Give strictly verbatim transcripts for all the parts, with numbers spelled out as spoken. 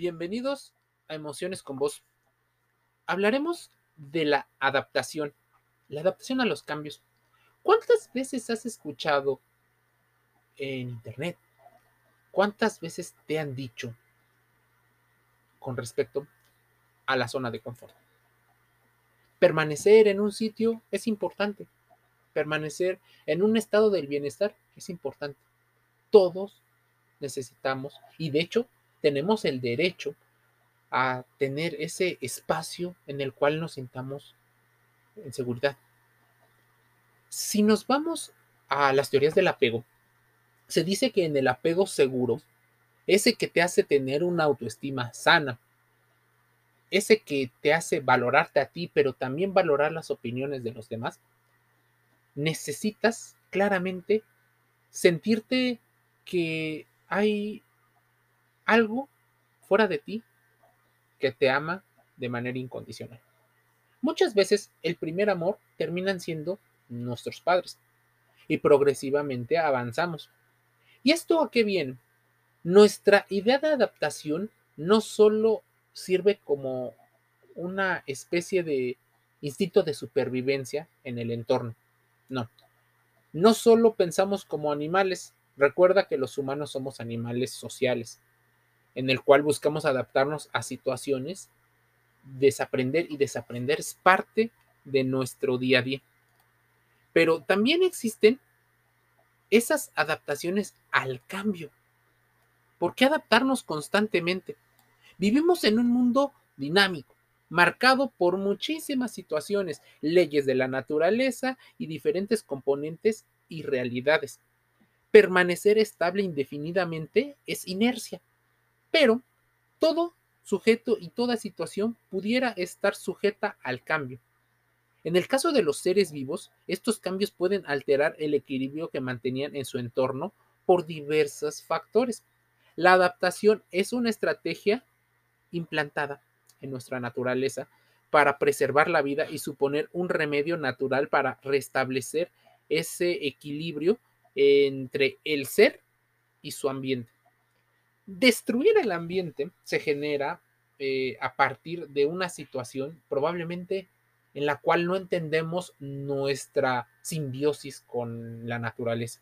Bienvenidos a Emociones con vos. Hablaremos de la adaptación, la adaptación a los cambios. ¿Cuántas veces has escuchado en internet? ¿Cuántas veces te han dicho con respecto a la zona de confort? Permanecer en un sitio es importante. Permanecer en un estado del bienestar es importante. Todos necesitamos, y de hecho, tenemos el derecho a tener ese espacio en el cual nos sintamos en seguridad. Si nos vamos a las teorías del apego, se dice que en el apego seguro, ese que te hace tener una autoestima sana, ese que te hace valorarte a ti, pero también valorar las opiniones de los demás, necesitas claramente sentirte que hay algo fuera de ti que te ama de manera incondicional. Muchas veces el primer amor terminan siendo nuestros padres y progresivamente avanzamos. ¿Y esto a qué viene? Nuestra idea de adaptación no solo sirve como una especie de instinto de supervivencia en el entorno. No, no solo pensamos como animales. Recuerda que los humanos somos animales sociales, en el cual buscamos adaptarnos a situaciones, desaprender y desaprender es parte de nuestro día a día. Pero también existen esas adaptaciones al cambio. ¿Por qué adaptarnos constantemente? Vivimos en un mundo dinámico, marcado por muchísimas situaciones, leyes de la naturaleza y diferentes componentes y realidades. Permanecer estable indefinidamente es inercia. Pero todo sujeto y toda situación pudiera estar sujeta al cambio. En el caso de los seres vivos, estos cambios pueden alterar el equilibrio que mantenían en su entorno por diversos factores. La adaptación es una estrategia implantada en nuestra naturaleza para preservar la vida y suponer un remedio natural para restablecer ese equilibrio entre el ser y su ambiente. Destruir el ambiente se genera eh, a partir de una situación probablemente en la cual no entendemos nuestra simbiosis con la naturaleza.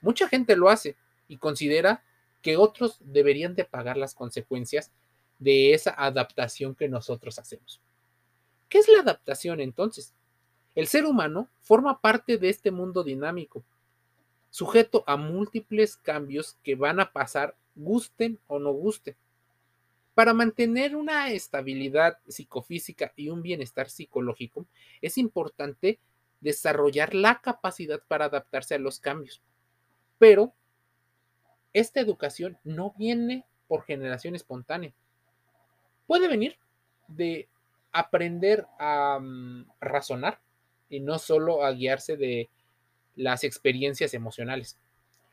Mucha gente lo hace y considera que otros deberían de pagar las consecuencias de esa adaptación que nosotros hacemos. ¿Qué es la adaptación entonces? El ser humano forma parte de este mundo dinámico, sujeto a múltiples cambios que van a pasar gusten o no gusten. Para mantener una estabilidad psicofísica y un bienestar psicológico, es importante desarrollar la capacidad para adaptarse a los cambios. Pero esta educación no viene por generación espontánea. Puede venir de aprender a um, razonar y no solo a guiarse de las experiencias emocionales.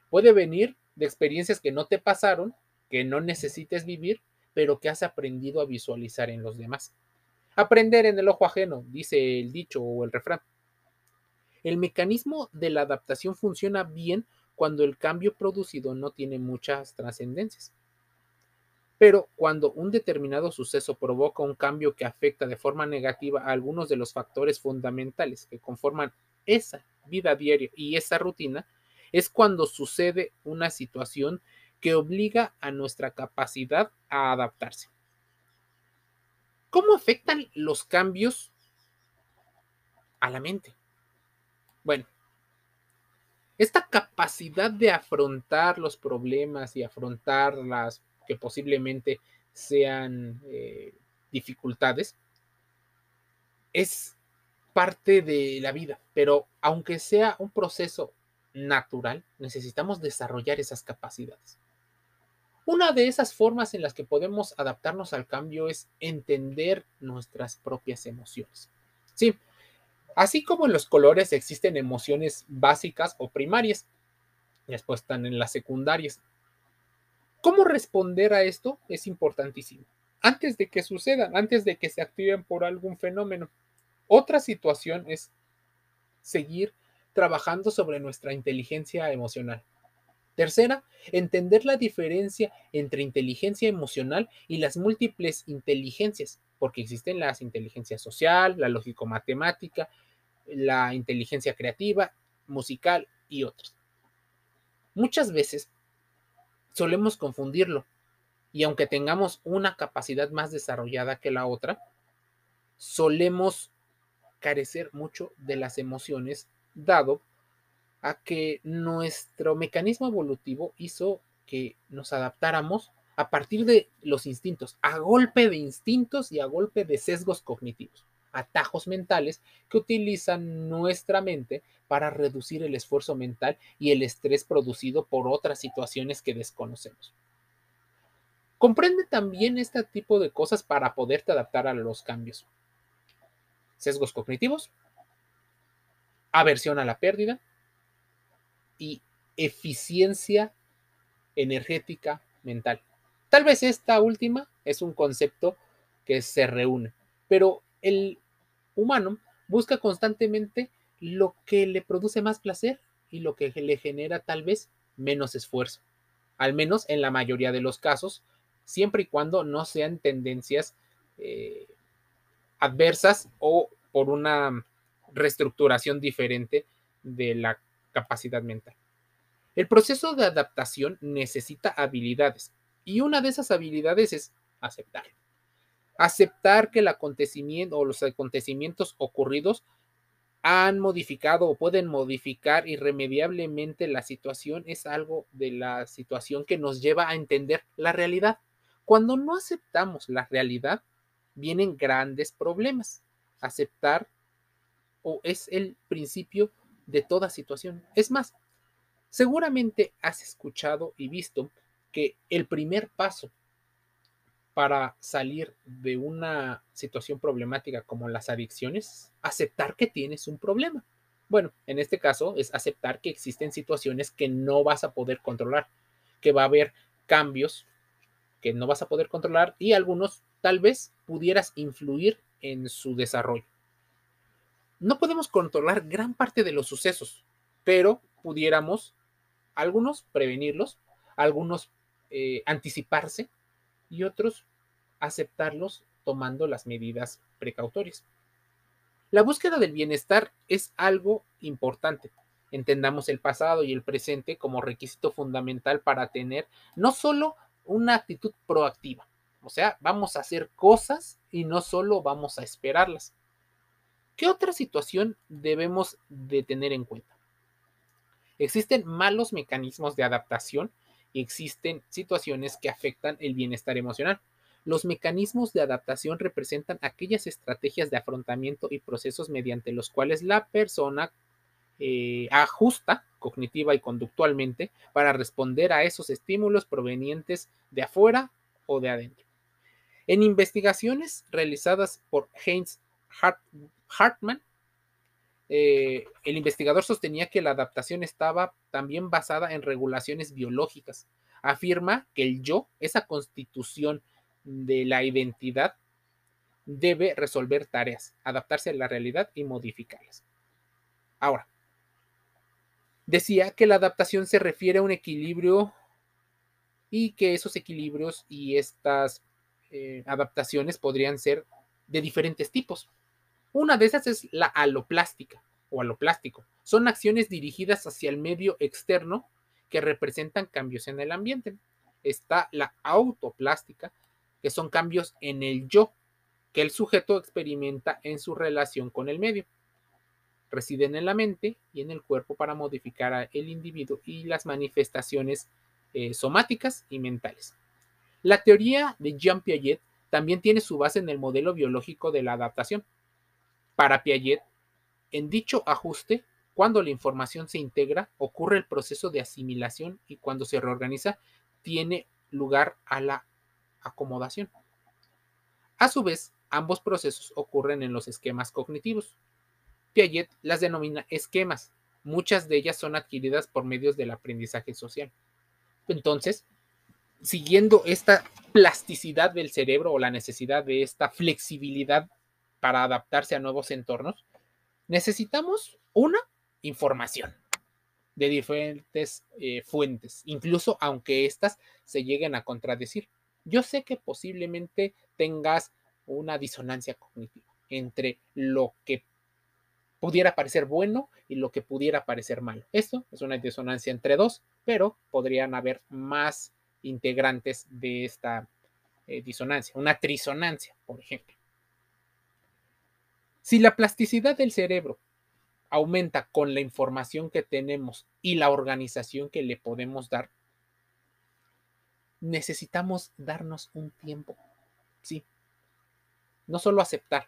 Puede venir de experiencias que no te pasaron, que no necesites vivir, pero que has aprendido a visualizar en los demás. Aprender en el ojo ajeno, dice el dicho o el refrán. El mecanismo de la adaptación funciona bien cuando el cambio producido no tiene muchas trascendencias. Pero cuando un determinado suceso provoca un cambio que afecta de forma negativa a algunos de los factores fundamentales que conforman esa vida diaria y esa rutina, es cuando sucede una situación que obliga a nuestra capacidad a adaptarse. ¿Cómo afectan los cambios a la mente? Bueno, esta capacidad de afrontar los problemas y afrontar las que posiblemente sean eh, dificultades es parte de la vida, pero aunque sea un proceso natural, necesitamos desarrollar esas capacidades. Una de esas formas en las que podemos adaptarnos al cambio es entender nuestras propias emociones. Sí, así como en los colores existen emociones básicas o primarias, después están en las secundarias. ¿Cómo responder a esto? Es importantísimo. Antes de que sucedan, antes de que se activen por algún fenómeno. Otra situación es seguir trabajando sobre nuestra inteligencia emocional. Tercera, entender la diferencia entre inteligencia emocional y las múltiples inteligencias, porque existen las inteligencias social, la lógico-matemática, la inteligencia creativa, musical y otras. Muchas veces solemos confundirlo, y aunque tengamos una capacidad más desarrollada que la otra, solemos carecer mucho de las emociones, dado a que nuestro mecanismo evolutivo hizo que nos adaptáramos a partir de los instintos, a golpe de instintos y a golpe de sesgos cognitivos, atajos mentales que utilizan nuestra mente para reducir el esfuerzo mental y el estrés producido por otras situaciones que desconocemos. Comprende también este tipo de cosas para poderte adaptar a los cambios. Sesgos cognitivos, aversión a la pérdida y eficiencia energética mental. Tal vez esta última es un concepto que se reúne, pero el humano busca constantemente lo que le produce más placer y lo que le genera tal vez menos esfuerzo, al menos en la mayoría de los casos, siempre y cuando no sean tendencias eh, adversas o por una reestructuración diferente de la capacidad mental. El proceso de adaptación necesita habilidades, y una de esas habilidades es aceptar. Aceptar que el acontecimiento o los acontecimientos ocurridos han modificado o pueden modificar irremediablemente la situación es algo de la situación que nos lleva a entender la realidad. Cuando no aceptamos la realidad, vienen grandes problemas. Aceptar o es el principio de toda situación. Es más, seguramente has escuchado y visto que el primer paso para salir de una situación problemática como las adicciones, aceptar que tienes un problema. Bueno, en este caso es aceptar que existen situaciones que no vas a poder controlar, que va a haber cambios que no vas a poder controlar y algunos tal vez pudieras influir en su desarrollo. No podemos controlar gran parte de los sucesos, pero pudiéramos algunos prevenirlos, algunos eh, anticiparse y otros aceptarlos tomando las medidas precautorias. La búsqueda del bienestar es algo importante. Entendamos el pasado y el presente como requisito fundamental para tener no solo una actitud proactiva, o sea, vamos a hacer cosas y no solo vamos a esperarlas. ¿Qué otra situación debemos de tener en cuenta? Existen malos mecanismos de adaptación y existen situaciones que afectan el bienestar emocional. Los mecanismos de adaptación representan aquellas estrategias de afrontamiento y procesos mediante los cuales la persona eh, ajusta cognitiva y conductualmente para responder a esos estímulos provenientes de afuera o de adentro. En investigaciones realizadas por Heinz Hart Hartman, Eh, el investigador sostenía que la adaptación estaba también basada en regulaciones biológicas. Afirma que el yo, esa constitución de la identidad, debe resolver tareas, adaptarse a la realidad y modificarlas. Ahora, decía que la adaptación se refiere a un equilibrio y que esos equilibrios y estas eh, adaptaciones podrían ser de diferentes tipos. Una de esas es la aloplástica o aloplástico. Son acciones dirigidas hacia el medio externo que representan cambios en el ambiente. Está la autoplástica, que son cambios en el yo, que el sujeto experimenta en su relación con el medio. Residen en la mente y en el cuerpo para modificar al individuo y las manifestaciones eh, somáticas y mentales. La teoría de Jean Piaget también tiene su base en el modelo biológico de la adaptación. Para Piaget, en dicho ajuste, cuando la información se integra, ocurre el proceso de asimilación y cuando se reorganiza, tiene lugar a la acomodación. A su vez, ambos procesos ocurren en los esquemas cognitivos. Piaget las denomina esquemas. Muchas de ellas son adquiridas por medios del aprendizaje social. Entonces, siguiendo esta plasticidad del cerebro o la necesidad de esta flexibilidad para adaptarse a nuevos entornos, necesitamos una información. de diferentes eh, fuentes, incluso aunque éstas se lleguen a contradecir. Yo sé que posiblemente tengas una disonancia cognitiva entre lo que pudiera parecer bueno y lo que pudiera parecer malo. Esto es una disonancia entre dos, pero podrían haber más integrantes de esta eh, disonancia, una trisonancia, por ejemplo. Si la plasticidad del cerebro aumenta con la información que tenemos y la organización que le podemos dar, necesitamos darnos un tiempo, sí. No solo aceptar,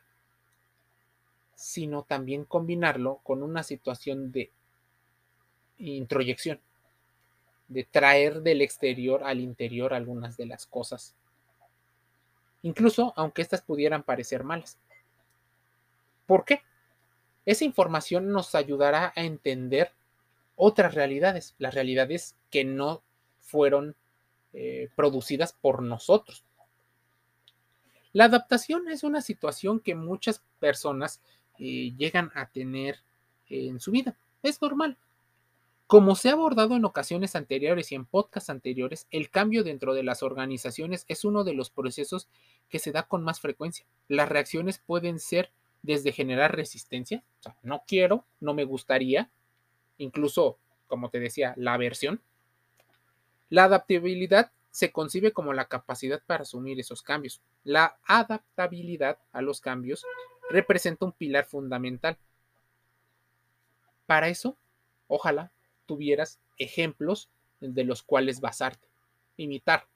sino también combinarlo con una situación de introyección, de traer del exterior al interior algunas de las cosas, incluso aunque estas pudieran parecer malas. ¿Por qué? Esa información nos ayudará a entender otras realidades, las realidades que no fueron eh, producidas por nosotros. La adaptación es una situación que muchas personas eh, llegan a tener eh, en su vida. Es normal. Como se ha abordado en ocasiones anteriores y en podcasts anteriores, el cambio dentro de las organizaciones es uno de los procesos que se da con más frecuencia. Las reacciones pueden ser desde generar resistencia, o sea, no quiero, no me gustaría, incluso, como te decía, la aversión. La adaptabilidad se concibe como la capacidad para asumir esos cambios. La adaptabilidad a los cambios representa un pilar fundamental. Para eso, ojalá tuvieras ejemplos de los cuales basarte, imitar.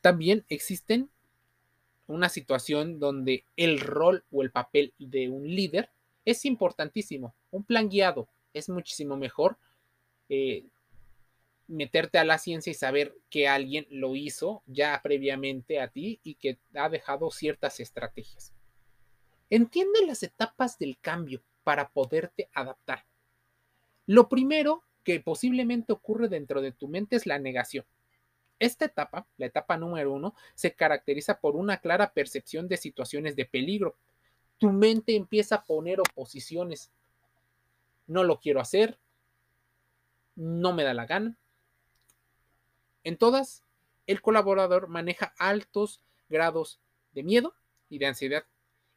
También existen una situación donde el rol o el papel de un líder es importantísimo. Un plan guiado es muchísimo mejor eh, meterte a la ciencia y saber que alguien lo hizo ya previamente a ti y que ha dejado ciertas estrategias. Entiende las etapas del cambio para poderte adaptar. Lo primero que posiblemente ocurre dentro de tu mente es la negación. Esta etapa, la etapa número uno, se caracteriza por una clara percepción de situaciones de peligro. Tu mente empieza a poner oposiciones. No lo quiero hacer. No me da la gana. En todas, el colaborador maneja altos grados de miedo y de ansiedad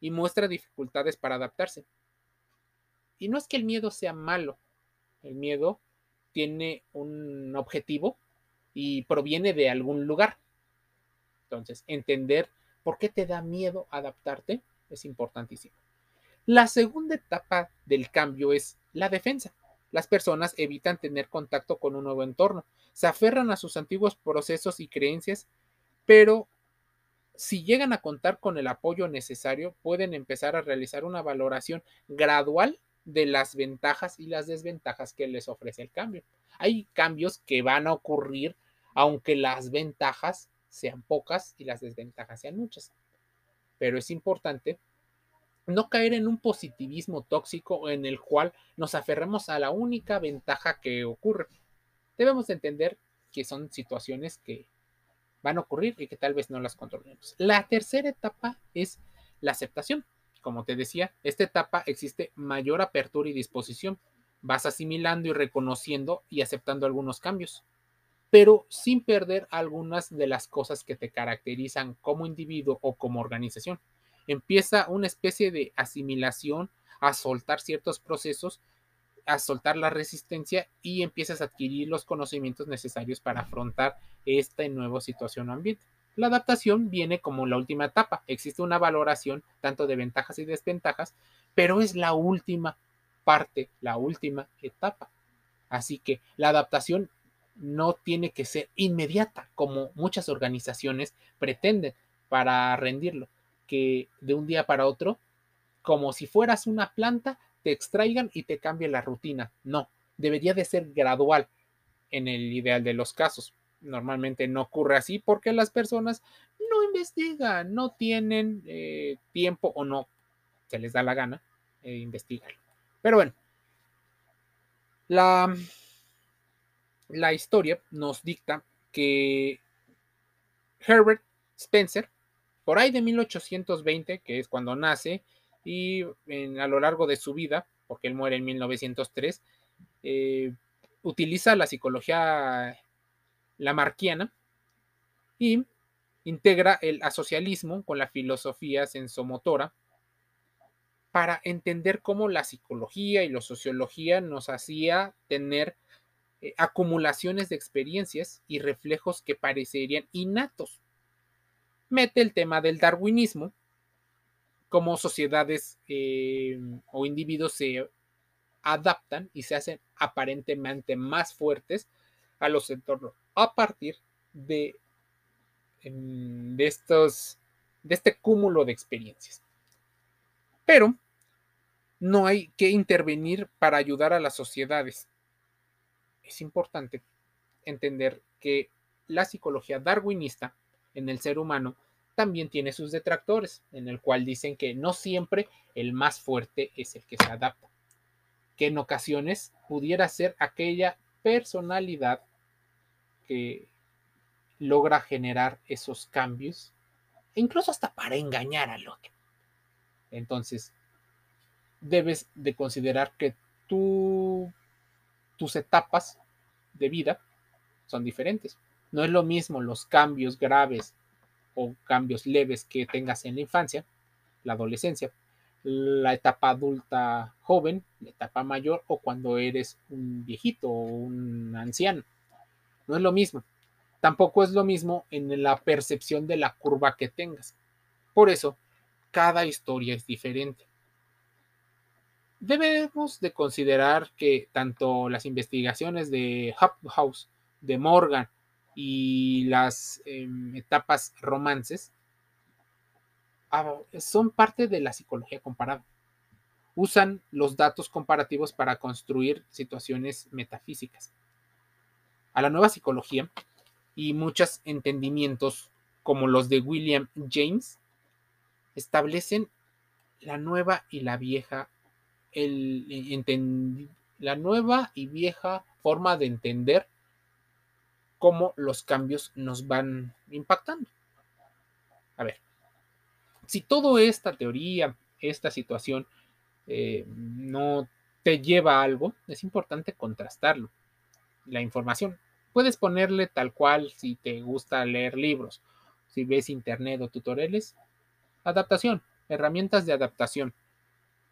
y muestra dificultades para adaptarse. Y no es que el miedo sea malo. El miedo tiene un objetivo y proviene de algún lugar. Entonces, entender por qué te da miedo adaptarte es importantísimo. La segunda etapa del cambio es la defensa. Las personas evitan tener contacto con un nuevo entorno. Se aferran a sus antiguos procesos y creencias, pero si llegan a contar con el apoyo necesario, pueden empezar a realizar una valoración gradual de las ventajas y las desventajas que les ofrece el cambio. Hay cambios que van a ocurrir aunque las ventajas sean pocas y las desventajas sean muchas. Pero es importante no caer en un positivismo tóxico en el cual nos aferramos a la única ventaja que ocurre. Debemos entender que son situaciones que van a ocurrir y que tal vez no las controlemos. La tercera etapa es la aceptación. Como te decía, esta etapa existe mayor apertura y disposición. Vas asimilando y reconociendo y aceptando algunos cambios, pero sin perder algunas de las cosas que te caracterizan como individuo o como organización. Empieza una especie de asimilación a soltar ciertos procesos, a soltar la resistencia y empiezas a adquirir los conocimientos necesarios para afrontar esta nueva situación o ambiente. La adaptación viene como la última etapa. Existe una valoración tanto de ventajas y desventajas, pero es la última parte, la última etapa. Así que la adaptación no tiene que ser inmediata, como muchas organizaciones pretenden para rendirlo, que de un día para otro, como si fueras una planta, te extraigan y te cambie la rutina. No, debería de ser gradual en el ideal de los casos. Normalmente no ocurre así porque las personas no investigan, no tienen eh, tiempo o no se les da la gana eh, investigar. Pero bueno, la, la historia nos dicta que Herbert Spencer, por ahí de mil ochocientos veinte, que es cuando nace, y en, a lo largo de su vida, porque él muere en mil novecientos tres, eh, utiliza la psicología lamarquiana y integra el asocialismo con la filosofía sensomotora para entender cómo la psicología y la sociología nos hacía tener eh, acumulaciones de experiencias y reflejos que parecerían innatos. Mete el tema del darwinismo, cómo sociedades eh, o individuos se adaptan y se hacen aparentemente más fuertes a los entornos a partir de, de, estos, de este cúmulo de experiencias. Pero no hay que intervenir para ayudar a las sociedades. Es importante entender que la psicología darwinista en el ser humano también tiene sus detractores, en el cual dicen que no siempre el más fuerte es el que se adapta, que en ocasiones pudiera ser aquella personalidad que logra generar esos cambios, e incluso hasta para engañar al otro. Entonces, debes de considerar que tú, tus etapas de vida son diferentes. No es lo mismo los cambios graves o cambios leves que tengas en la infancia, la adolescencia, la etapa adulta joven, la etapa mayor o cuando eres un viejito o un anciano. No es lo mismo. Tampoco es lo mismo en la percepción de la curva que tengas. Por eso, cada historia es diferente. Debemos de considerar que tanto las investigacionnes de Hobhouse, de Morgan y las eh, etapas romances son parte de la psicología comparada. Usan los datos comparativos para construir situaciones metafísicas. A la nueva psicología y muchos entendimientos como los de William James establecen la nueva y la vieja, el, enten, la nueva y vieja forma de entender cómo los cambios nos van impactando. A ver, si toda esta teoría, esta situación eh, no te lleva a algo, es importante contrastarlo. La información, puedes ponerle tal cual si te gusta leer libros, si ves internet o tutoriales. Adaptación, herramientas de adaptación.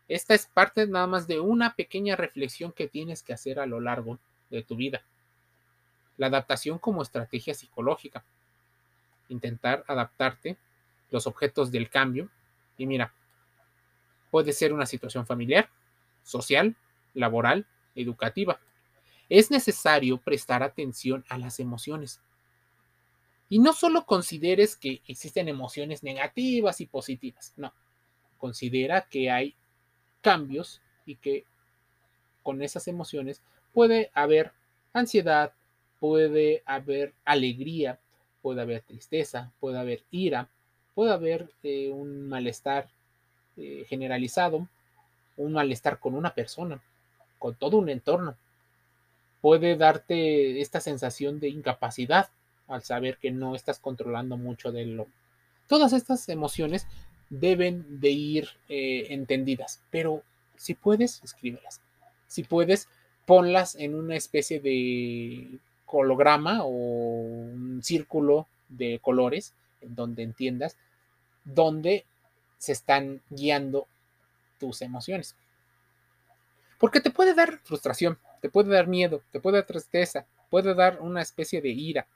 Esta es parte nada más de una pequeña reflexión que tienes que hacer a lo largo de tu vida. La adaptación como estrategia psicológica. Intentar adaptarte, los objetos del cambio. Y mira, puede ser una situación familiar, social, laboral, educativa. Es necesario prestar atención a las emociones. Y no solo consideres que existen emociones negativas y positivas, no. Considera que hay cambios y que con esas emociones puede haber ansiedad, puede haber alegría, puede haber tristeza, puede haber ira, puede haber eh, un malestar eh, generalizado, un malestar con una persona, con todo un entorno. Puede darte esta sensación de incapacidad al saber que no estás controlando mucho de lo... Todas estas emociones deben de ir eh, entendidas, pero si puedes, escríbelas. Si puedes, ponlas en una especie de holograma o un círculo de colores en donde entiendas dónde se están guiando tus emociones. Porque te puede dar frustración, te puede dar miedo, te puede dar tristeza, puede dar una especie de ira.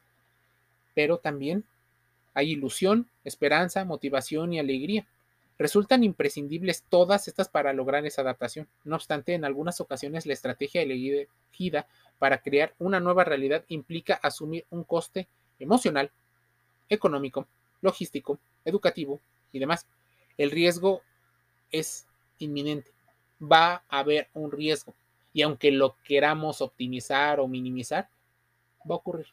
Pero también hay ilusión, esperanza, motivación y alegría. Resultan imprescindibles todas estas para lograr esa adaptación. No obstante, en algunas ocasiones la estrategia elegida para crear una nueva realidad implica asumir un coste emocional, económico, logístico, educativo y demás. El riesgo es inminente. Va a haber un riesgo. Y aunque lo queramos optimizar o minimizar, va a ocurrir.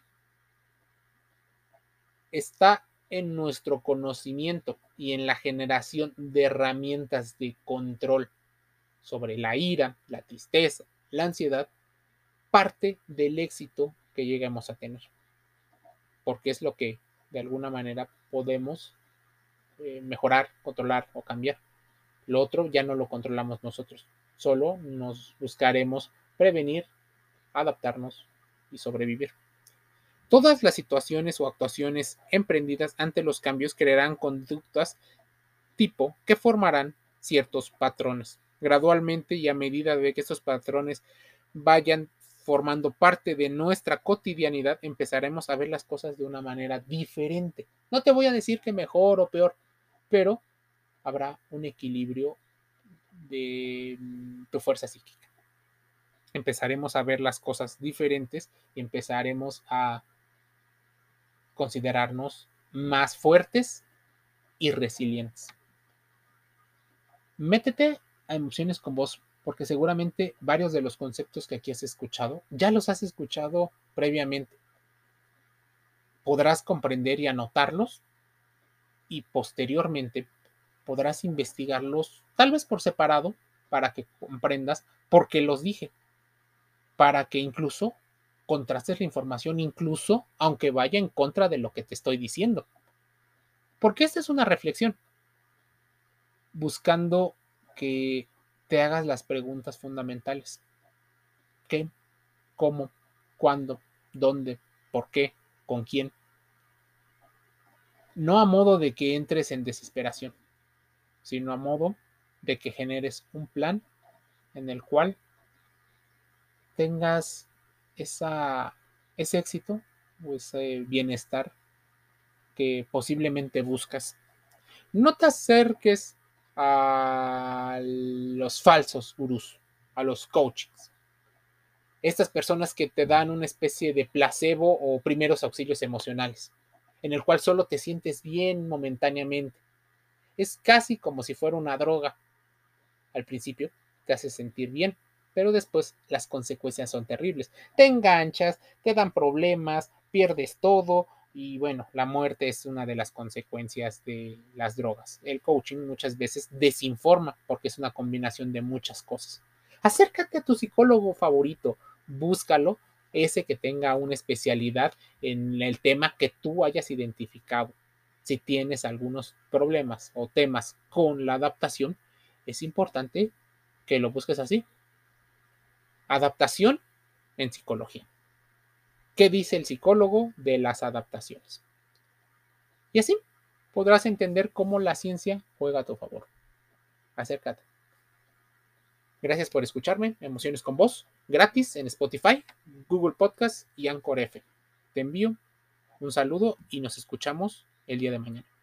Está en nuestro conocimiento y en la generación de herramientas de control sobre la ira, la tristeza, la ansiedad, parte del éxito que lleguemos a tener. Porque es lo que de alguna manera podemos eh, mejorar, controlar o cambiar. Lo otro ya no lo controlamos nosotros. Solo nos buscaremos prevenir, adaptarnos y sobrevivir. Todas las situaciones o actuaciones emprendidas ante los cambios crearán conductas tipo que formarán ciertos patrones. Gradualmente y a medida de que estos patrones vayan formando parte de nuestra cotidianidad, empezaremos a ver las cosas de una manera diferente. No te voy a decir que mejor o peor, pero habrá un equilibrio de tu fuerza psíquica. Empezaremos a ver las cosas diferentes y empezaremos a considerarnos más fuertes y resilientes. Métete a Emociones con Vos, porque seguramente varios de los conceptos que aquí has escuchado ya los has escuchado previamente. Podrás comprender y anotarlos y posteriormente podrás investigarlos, tal vez por separado, para que comprendas por qué los dije, para que incluso contrastes la información, incluso aunque vaya en contra de lo que te estoy diciendo. Porque esta es una reflexión, buscando que te hagas las preguntas fundamentales. ¿Qué? ¿Cómo? ¿Cuándo? ¿Dónde? ¿Por qué? ¿Con quién? No a modo de que entres en desesperación, sino a modo de que generes un plan en el cual tengas esa, ese éxito o ese bienestar que posiblemente buscas. No te acerques a los falsos gurús, a los coaches. Estas personas que te dan una especie de placebo o primeros auxilios emocionales, en el cual solo te sientes bien momentáneamente. Es casi como si fuera una droga. Al principio te hace sentir bien, pero después las consecuencias son terribles. Te enganchas, te dan problemas, pierdes todo. Y bueno, la muerte es una de las consecuencias de las drogas. El coaching muchas veces desinforma porque es una combinación de muchas cosas. Acércate a tu psicólogo favorito, búscalo, ese que tenga una especialidad en el tema que tú hayas identificado. Si tienes algunos problemas o temas con la adaptación, es importante que lo busques así. Adaptación en psicología. ¿Qué dice el psicólogo de las adaptaciones? Y así podrás entender cómo la ciencia juega a tu favor. Acércate. Gracias por escucharme. Emociones con Vos. Gratis en Spotify, Google Podcasts y Anchor F M. Te envío un saludo y nos escuchamos el día de mañana.